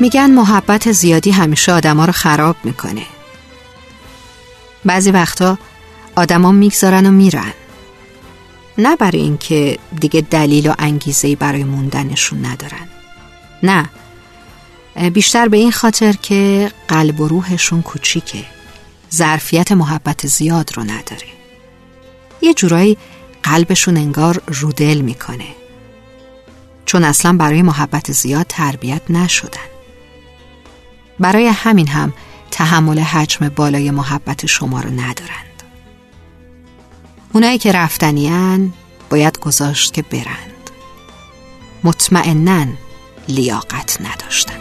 میگن محبت زیادی همیشه آدما رو خراب میکنه. بعضی وقتا آدما میگذارن و میرن، نه برای اینکه دیگه دلیل و انگیزه‌ای برای موندنشون ندارن، نه، بیشتر به این خاطر که قلب و روحشون کوچیکه، ظرفیت محبت زیاد رو نداره. یه جورایی قلبشون انگار رودل میکنه، چون اصلا برای محبت زیاد تربیت نشدن. برای همین هم تحمل حجم بالای محبت شما رو ندارند. اونایی که رفتنیان باید گذاشت که برند، مطمئنن لیاقت نداشتن.